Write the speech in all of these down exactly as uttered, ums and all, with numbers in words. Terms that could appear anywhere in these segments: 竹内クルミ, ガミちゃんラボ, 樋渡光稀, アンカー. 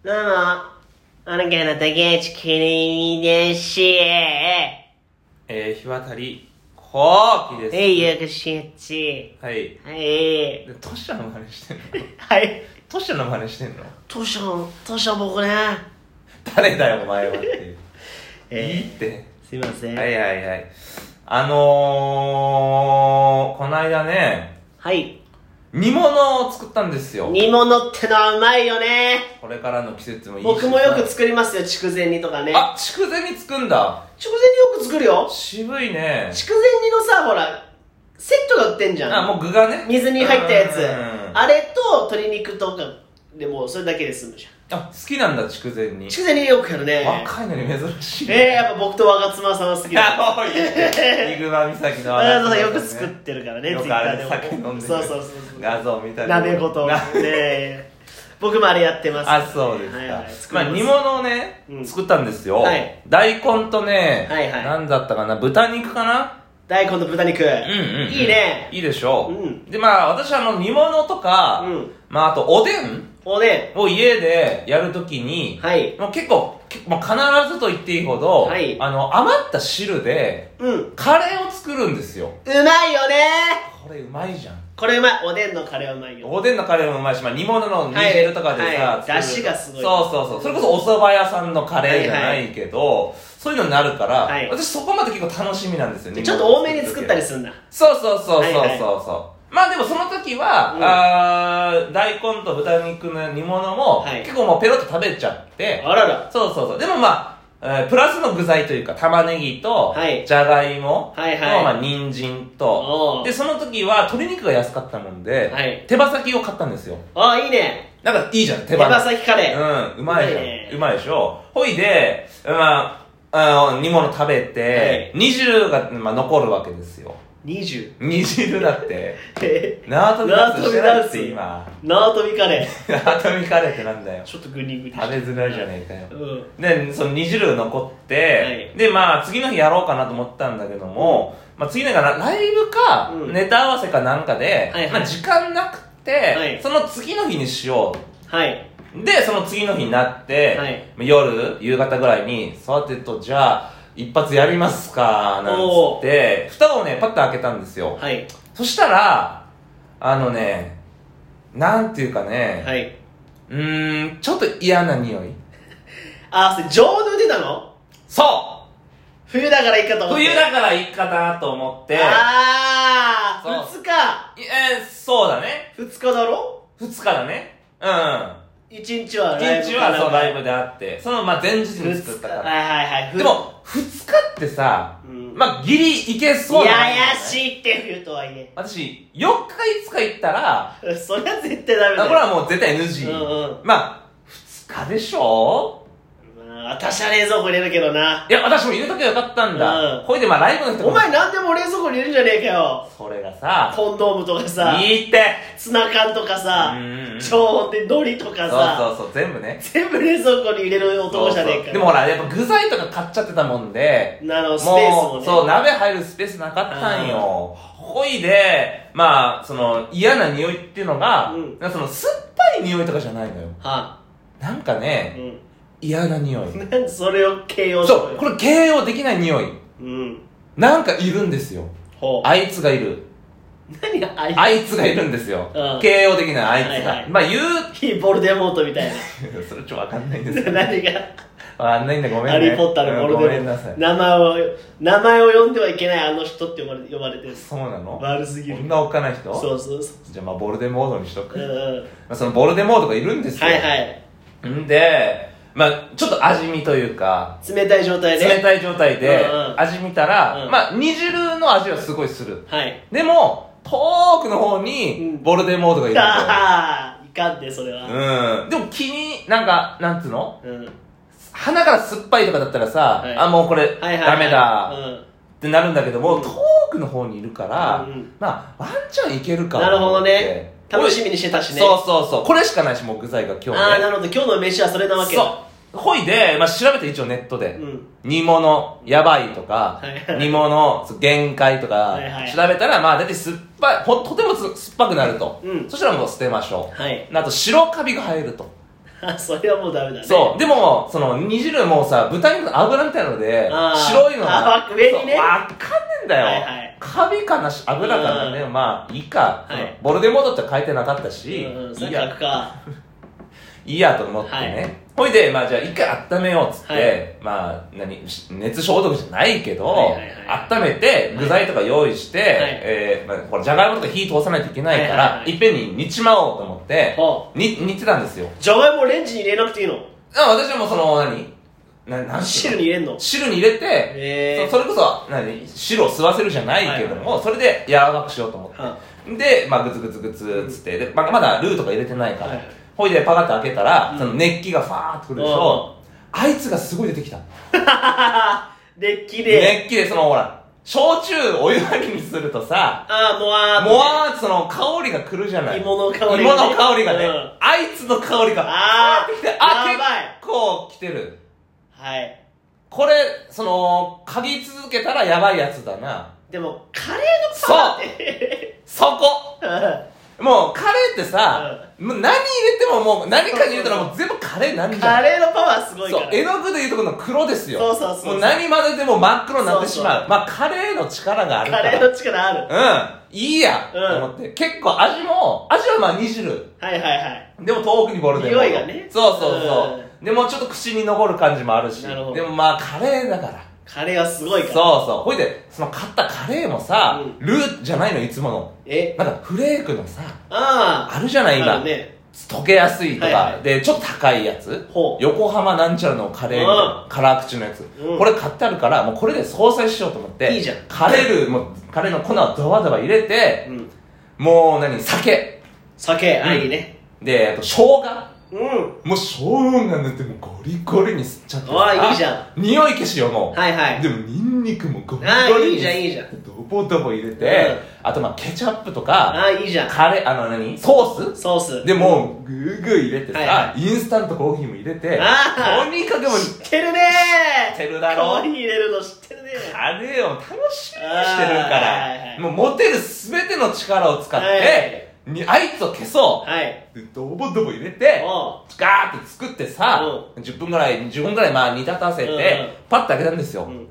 どうも、あなたの竹内くるみです。えー、日渡りこうきです。えい、よくしやち。はい。はい。で、トシャの真似してんのはい。トシャの真似してんのトシャ、トシャ僕ね。誰だよ、お前はって。えー、いいって。すいません。はいはいはい。あのー、この間ね。はい。煮物を作ったんですよ。煮物ってのはうまいよね。これからの季節もいいし、僕もよく作りますよ、筑前煮とかね。あ、筑前煮作んだ。筑前煮よく作るよ。渋いね。筑前煮のさ、ほらセットが売ってんじゃん。あ、もう具がね、水に入ったやつ、あれと鶏肉とかでもそれだけで済むじゃん。あ、好きなんだ筑前煮。筑前煮よくやるね。若いのに珍しいね。えー、やっぱ僕と我妻さんは好きだ。あ、いいね。イグマ岬の我妻さんよく作ってるからね。よくあれ酒飲んでる。そうそうそうそう、画像見たり鍋ごとね。僕もあれやってます。あ、そうですか、はいはい。まあ、煮物をね、うん、作ったんですよ、はい、大根とね、はいはい、何だったかな、豚肉かな。大根と豚肉、うんうんうん、いいね。いいでしょう、うん、で、まあ私あの煮物とか、うん、まああとおでんおでんを家でやるときに、はい、もう結構、結構必ずと言っていいほど、はい、あの余った汁で、うん、カレーを作るんですよ。うまいよね。これうまいじゃん。これうまい。おでんのカレーうまいよ。おでんのカレーもうまいし、まあ、煮物の煮汁とかでさ、はいはい、出汁がすごい。そうそうそう。それこそお蕎麦屋さんのカレーじゃないけど、はいはい、そういうのになるから、はい、私そこまで結構楽しみなんですよね。ちょっと多めに作ったりするんだ。そうそうそうそうそうそう。はいはい、まあでもその時は、うん、あ大根と豚肉の煮物も、はい、結構もうペロッと食べちゃって。あらら。そうそうそう。でもまあ、えー、プラスの具材というか、玉ねぎと、はい、じゃがいもと、はいはい、まあ人参と。で、その時は鶏肉が安かったもんで、はい、手羽先を買ったんですよ。ああ、いいね。なんかいいじゃん、手羽先。手羽先カレー。うん、うまいじゃん。ね、うまいでしょ。ほいで、まあ、あ煮物食べて、はい、煮汁が、まあ、残るわけですよ。にじゅう？ 煮汁だって。え縄跳びダンスしてないって今。縄跳びカレー。縄跳びカレーってなんだよ。ちょっとグニグニ。食べづらいじゃねえかよ。うん、で、その煮汁が残って、はい、で、まあ次の日やろうかなと思ったんだけども、まあ次の日がライブか、うん、ネタ合わせかなんかで、はいはい、まあ時間なくて、はい、その次の日にしよう。はい。で、その次の日になって、はい、夜、夕方ぐらいに、さてと、じゃあ、一発やりますかなんつって蓋をねパッと開けたんですよ、はい、そしたらあのねなんていうかね、はい、うーんちょっと嫌な匂い。あ、それ常温で出たの。そう冬だからいいかと思って冬だからいいかなと思ってああふつかえー、そうだねふつかだろふつかだねうん、うん一日はライブ一日はそうライブであってそのまあ前日に作ったからはいはいはいでも二日ってさ、うん、まあギリいけそうだねいや怪しいって言うとはいえ私よっかいつか行ったらそれは絶対ダメだよこれはもう絶対 エヌジー、うんうん、まあふつかでしょまあ私は冷蔵庫入れるけどないや私も入れときゃよかったんだ、うん、これでまあライブの人お前何でも冷蔵庫に入れるんじゃねえかよそれがさコンドームとかさいいってツナ缶とかさ超音で海苔とかさそうそうそう全部ね全部冷蔵庫に入れる男じゃねえかそうそうでもほらやっぱ具材とか買っちゃってたもんでなるほどスペースもねそう鍋入るスペースなかったんよほいでまあその嫌な匂いっていうのが、うん、なんかその酸っぱい匂いとかじゃないのよはなんかね、うん嫌な匂いそれを形容しそうこれ形容できない匂い、うん、なんかいるんですよほうあいつがいる何があいつあいつがいるんですよ、うん、形容できないあいつが、はいはい、まあ言う非ボルデモートみたいなそれちょっとわかんないんですけど何がわかんないんだごめんねハリーポッターのボルデモート名前を名前を呼んではいけないあの人って呼ばれて呼ばれてるそうなの悪すぎるこんなおっかない人そうそうそうじゃあまあボルデモートにしとく、うんうんまあ、そのボルデモートがいるんですよはいはいんでまあちょっと味見というか冷たい状態で冷たい状態で味見たら、うん、まあ煮汁の味はすごいする、はい、でも遠くの方にボルデモートがいるんだよ、うん、あいかんでそれはうんでも気になんかなんつうの、うん、鼻から酸っぱいとかだったらさ、はい、あもうこれダメだってなるんだけども、うん、遠くの方にいるから、うん、まあワンチャンいけるかなるほどね楽しみにしてたしねそうそうそうこれしかないしもう具材が今日ねああなるほど今日の飯はそれなわけそうほいで、まあ、調べて一応ネットで、うん、煮物やばいとか、はい、煮物限界とか、はいはい、調べたらまあだいたい酸っぱいほとても酸っぱくなると、うん、そしたらもう捨てましょう、はい、あと白カビが生えるとそれはもうダメだね。そうでもその煮汁もさ豚肉の油みたいなので白いのが上にねわかんねえんだよ、はいはい、カビかなし油かなね、まあいいか、はい、ボルデモードって書いてなかったし、うん、いいやかいいやと思ってね、はい、ほいでまあじゃあ一回温めようっつって、はい、まあ何熱消毒じゃないけど、はいはいはい、温めて具材とか用意して、はいえーまあ、これじゃがいもとか火通さないといけないから、はいはいはい、いっぺんに煮ちまおうと思って、はい、に煮てたんですよ。じゃがいもレンジに入れなくていいの？あ、私はもうその何な何汁に入れんの？汁に入れて、えー、そ, それこそ何汁を吸わせるじゃないけども、はいはい、それで柔らかくしようと思って、はい、でまあグツグツグツっつってで、まあ、まだルーとか入れてないから。はいはいほいでパカッと開けたら、うん、その熱気がファーッとくるでしょ、うん、あいつがすごい出てきた熱気で熱気でそのほら焼酎お湯割りにするとさあもわーもわーってその香りがくるじゃない芋の香りがね芋の香りがね、うん、あいつの香りがあーってきてあ結構来てるはいこれその嗅ぎ続けたらやばいやつだなでもカレーのパワーってそこもうカレーってさ、うん、もう何入れてももう何かに入れたらもう全部カレーなんじゃんカレーのパワーすごいからそう絵の具でいうとこの黒ですよそうそうそうそうもう何混ぜても真っ黒になってしまうそうそうまあカレーの力があるからカレーの力あるうんいいや、うん、と思って結構味も味はまあ煮汁はいはいはいでも遠くにボルデモード匂いがねそうそうそう、うん、でもちょっと口に残る感じもあるしなるほどでもまあカレーだからカレーはすごいからそうそうほいでその買ったカレーもさ、うん、ルーじゃないのいつものえなんかフレークのさ あ, あるじゃない今、ね、溶けやすいとか、はいはい、でちょっと高いやつ横浜なんちゃらのカレーの辛口のやつ、うん、これ買ってあるからもうこれで相殺しようと思っていいじゃんカレールーもカレーの粉をドバドバ入れて、うん、もう何酒酒あ、うん、いいねであと生姜うん、もうショウガ塗ってもうゴリゴリに吸っちゃってああいいじゃん匂い消しよもうはいはいでもニンニクもゴリゴリにドボドボ入れて、うん、あとまあケチャップとかああいいじゃんカレーあの何ソースソースでもうグーグー入れてさ、はいはい、インスタントコーヒーも入れてあとにかくも知ってるねー知ってるだろコーヒー入れるの知ってるねカレーを楽しみにしてるから、はいはい、もう持てるすべての力を使って、はいにあいつを消そう、はい、でドボドボ入れてガーッて作ってさじゅっぷんぐらいじゅっぷんぐらいまあ煮立たせて、うんうん、パッと開けたんですよ、うん、もう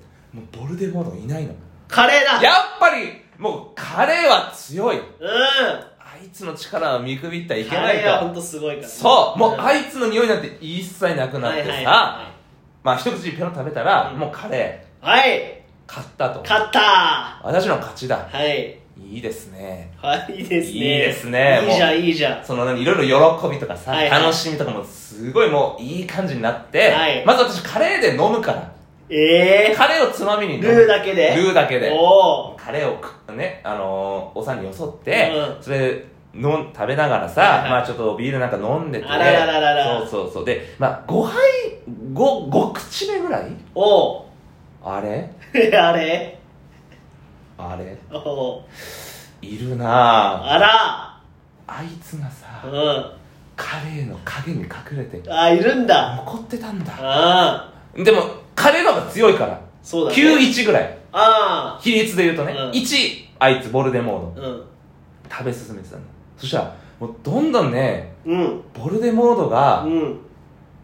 ボルデモードいないのカレーだやっぱりもうカレーは強い、うん、あいつの力は見くびったらいけないとカレーはほんとすごいから、ね、そうもうあいつの匂いなんて一切なくなってさ、はいはいはい、まあ一口ペロ食べたら、うん、もうカレーはい勝ったと勝った私の勝ちだはいいいですねはいいいですねいいですねいいじゃんいいじゃんその何いろいろ喜びとかさ、はいはい、楽しみとかもすごいもういい感じになって、はい、まず私カレーで飲むからええー、カレーをつまみに飲むルーだけでルーだけでおーカレーをねあのー、お皿によそって、うん、それの食べながらさ、はいはい、まあちょっとビールなんか飲んでてあらららららそうそうそうでまあご杯ごご口目ぐらいおあれあれあれおいるなぁあらあいつがさ、うん、カレーの影に隠れてあいるんだ残ってたんだあでもカレーの方が強いからそうだ、ね、きゅうたいいちぐらいあ比率で言うとね、うん、いちあいつボルデモード、うん、食べ進めてたのそしたらもうどんどんね、うん、ボルデモードが、うん、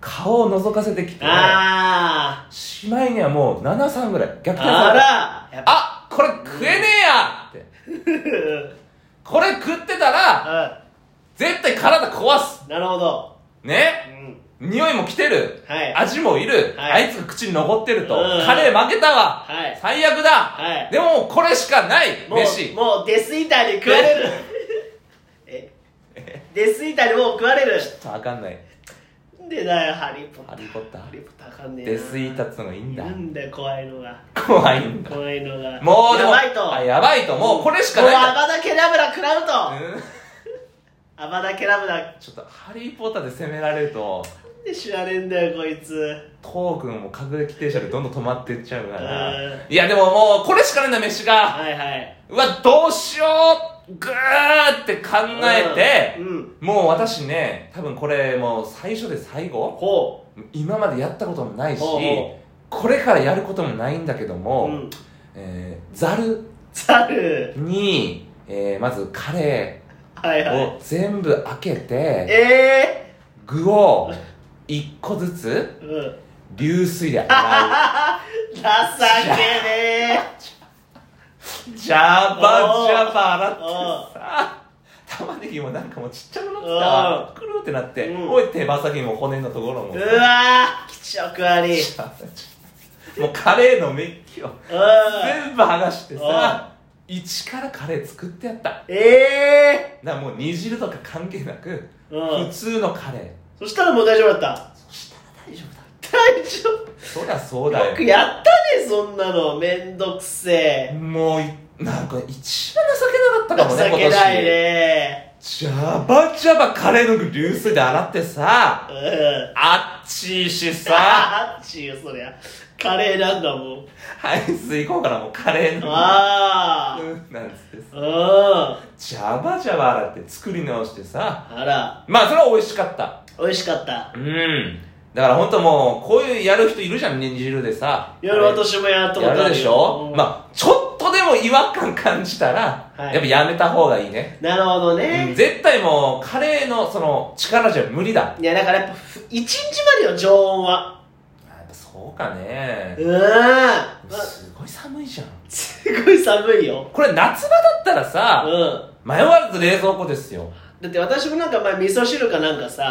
顔を覗かせてきてあしまいにはもう ななたいさん ぐらい逆転されたあらあこれ食えねえやってこれ食ってたら絶対体壊すなるほどね、うん、匂いも来てる、はい、味もいる、はい、あいつが口に残ってると、うん、カレー負けたわ、はい、最悪だ、はい、でもこれしかない飯もう、もうデスイーターに食われるえデスイーターにもう食われるちょっと分かんないでだよハリーポッターハリーポッターハリーポッターあかんねえなデスイーターっつのがいいんだいるんだよ怖いのが怖いんだ怖いのがもうでもやばいとあやばいともうこれしかないもうアバダケラブラ食らうと、うん、アバダケラブラちょっとハリーポッターで攻められるとなんで知らねえんだよこいつトークンも各駅停車でどんどん止まってっちゃうからいやでももうこれしかないんだ飯がはいはいうわどうしようぐーって考えて、うんうん、もう私ね多分これもう最初で最後ほう今までやったこともないしほうほうこれからやることもないんだけども、うんえー、ザルザルに、えー、まずカレーを全部開けて、はいはい、具をいっこずつ、うん、流水で洗う。情けねえ。ジャバジャバ洗ってさ、玉ねぎもなんかもうちっちゃくなってさ、くるってなって、うん、おい手羽先も骨のところも。うわー、気色悪い。もうカレーのメッキを全部剥がしてさ、一からカレー作ってやった。えー、だからもう煮汁とか関係なく、普通のカレー。そしたらもう大丈夫だった。そしたら大丈夫だった。大丈夫。そりゃそうだよ。よくやったね、そんなの。めんどくせえ。もう、なんか一番情けなかったかもね、今年。情けないね。ジャバジャバカレーの流水で洗ってさ、うん、あっちいしさ。あっちいよ、そりゃ。カレーなんだもん。排水口からもうカレーのあーなんつってさ、ジャバジャバ洗って作り直してさ、あらまあそれは美味しかった、美味しかった。うん、だからほんともうこういうやる人いるじゃん、煮汁でさ。いや私もやったことあるよ。やるでしょ、うん、まあちょっとでも違和感感じたら、はい、やっぱやめた方がいいね。なるほどね、うん、絶対もうカレーのその力じゃ無理だ。いやだからやっぱいちにちまでよ、常温は。そうかね。うーん、すごい寒いじゃん。すごい寒いよ。これ夏場だったらさ、うん、迷わず冷蔵庫ですよ。だって私もなんか前味噌汁かなんかさ、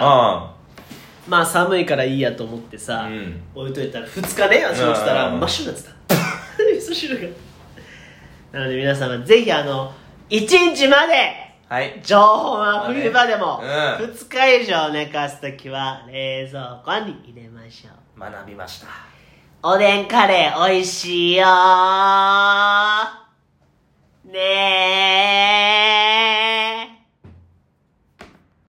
うん、まあ寒いからいいやと思ってさ、うん、置いといたらふつかね、私置いてたら真っ白になってた味噌汁が。なので皆様ぜひあのいちにちまで、はい、常温は冬場でもふつか以上寝かすときは冷蔵庫に入れましょう。学びました。おでんカレーおいしいよーねー。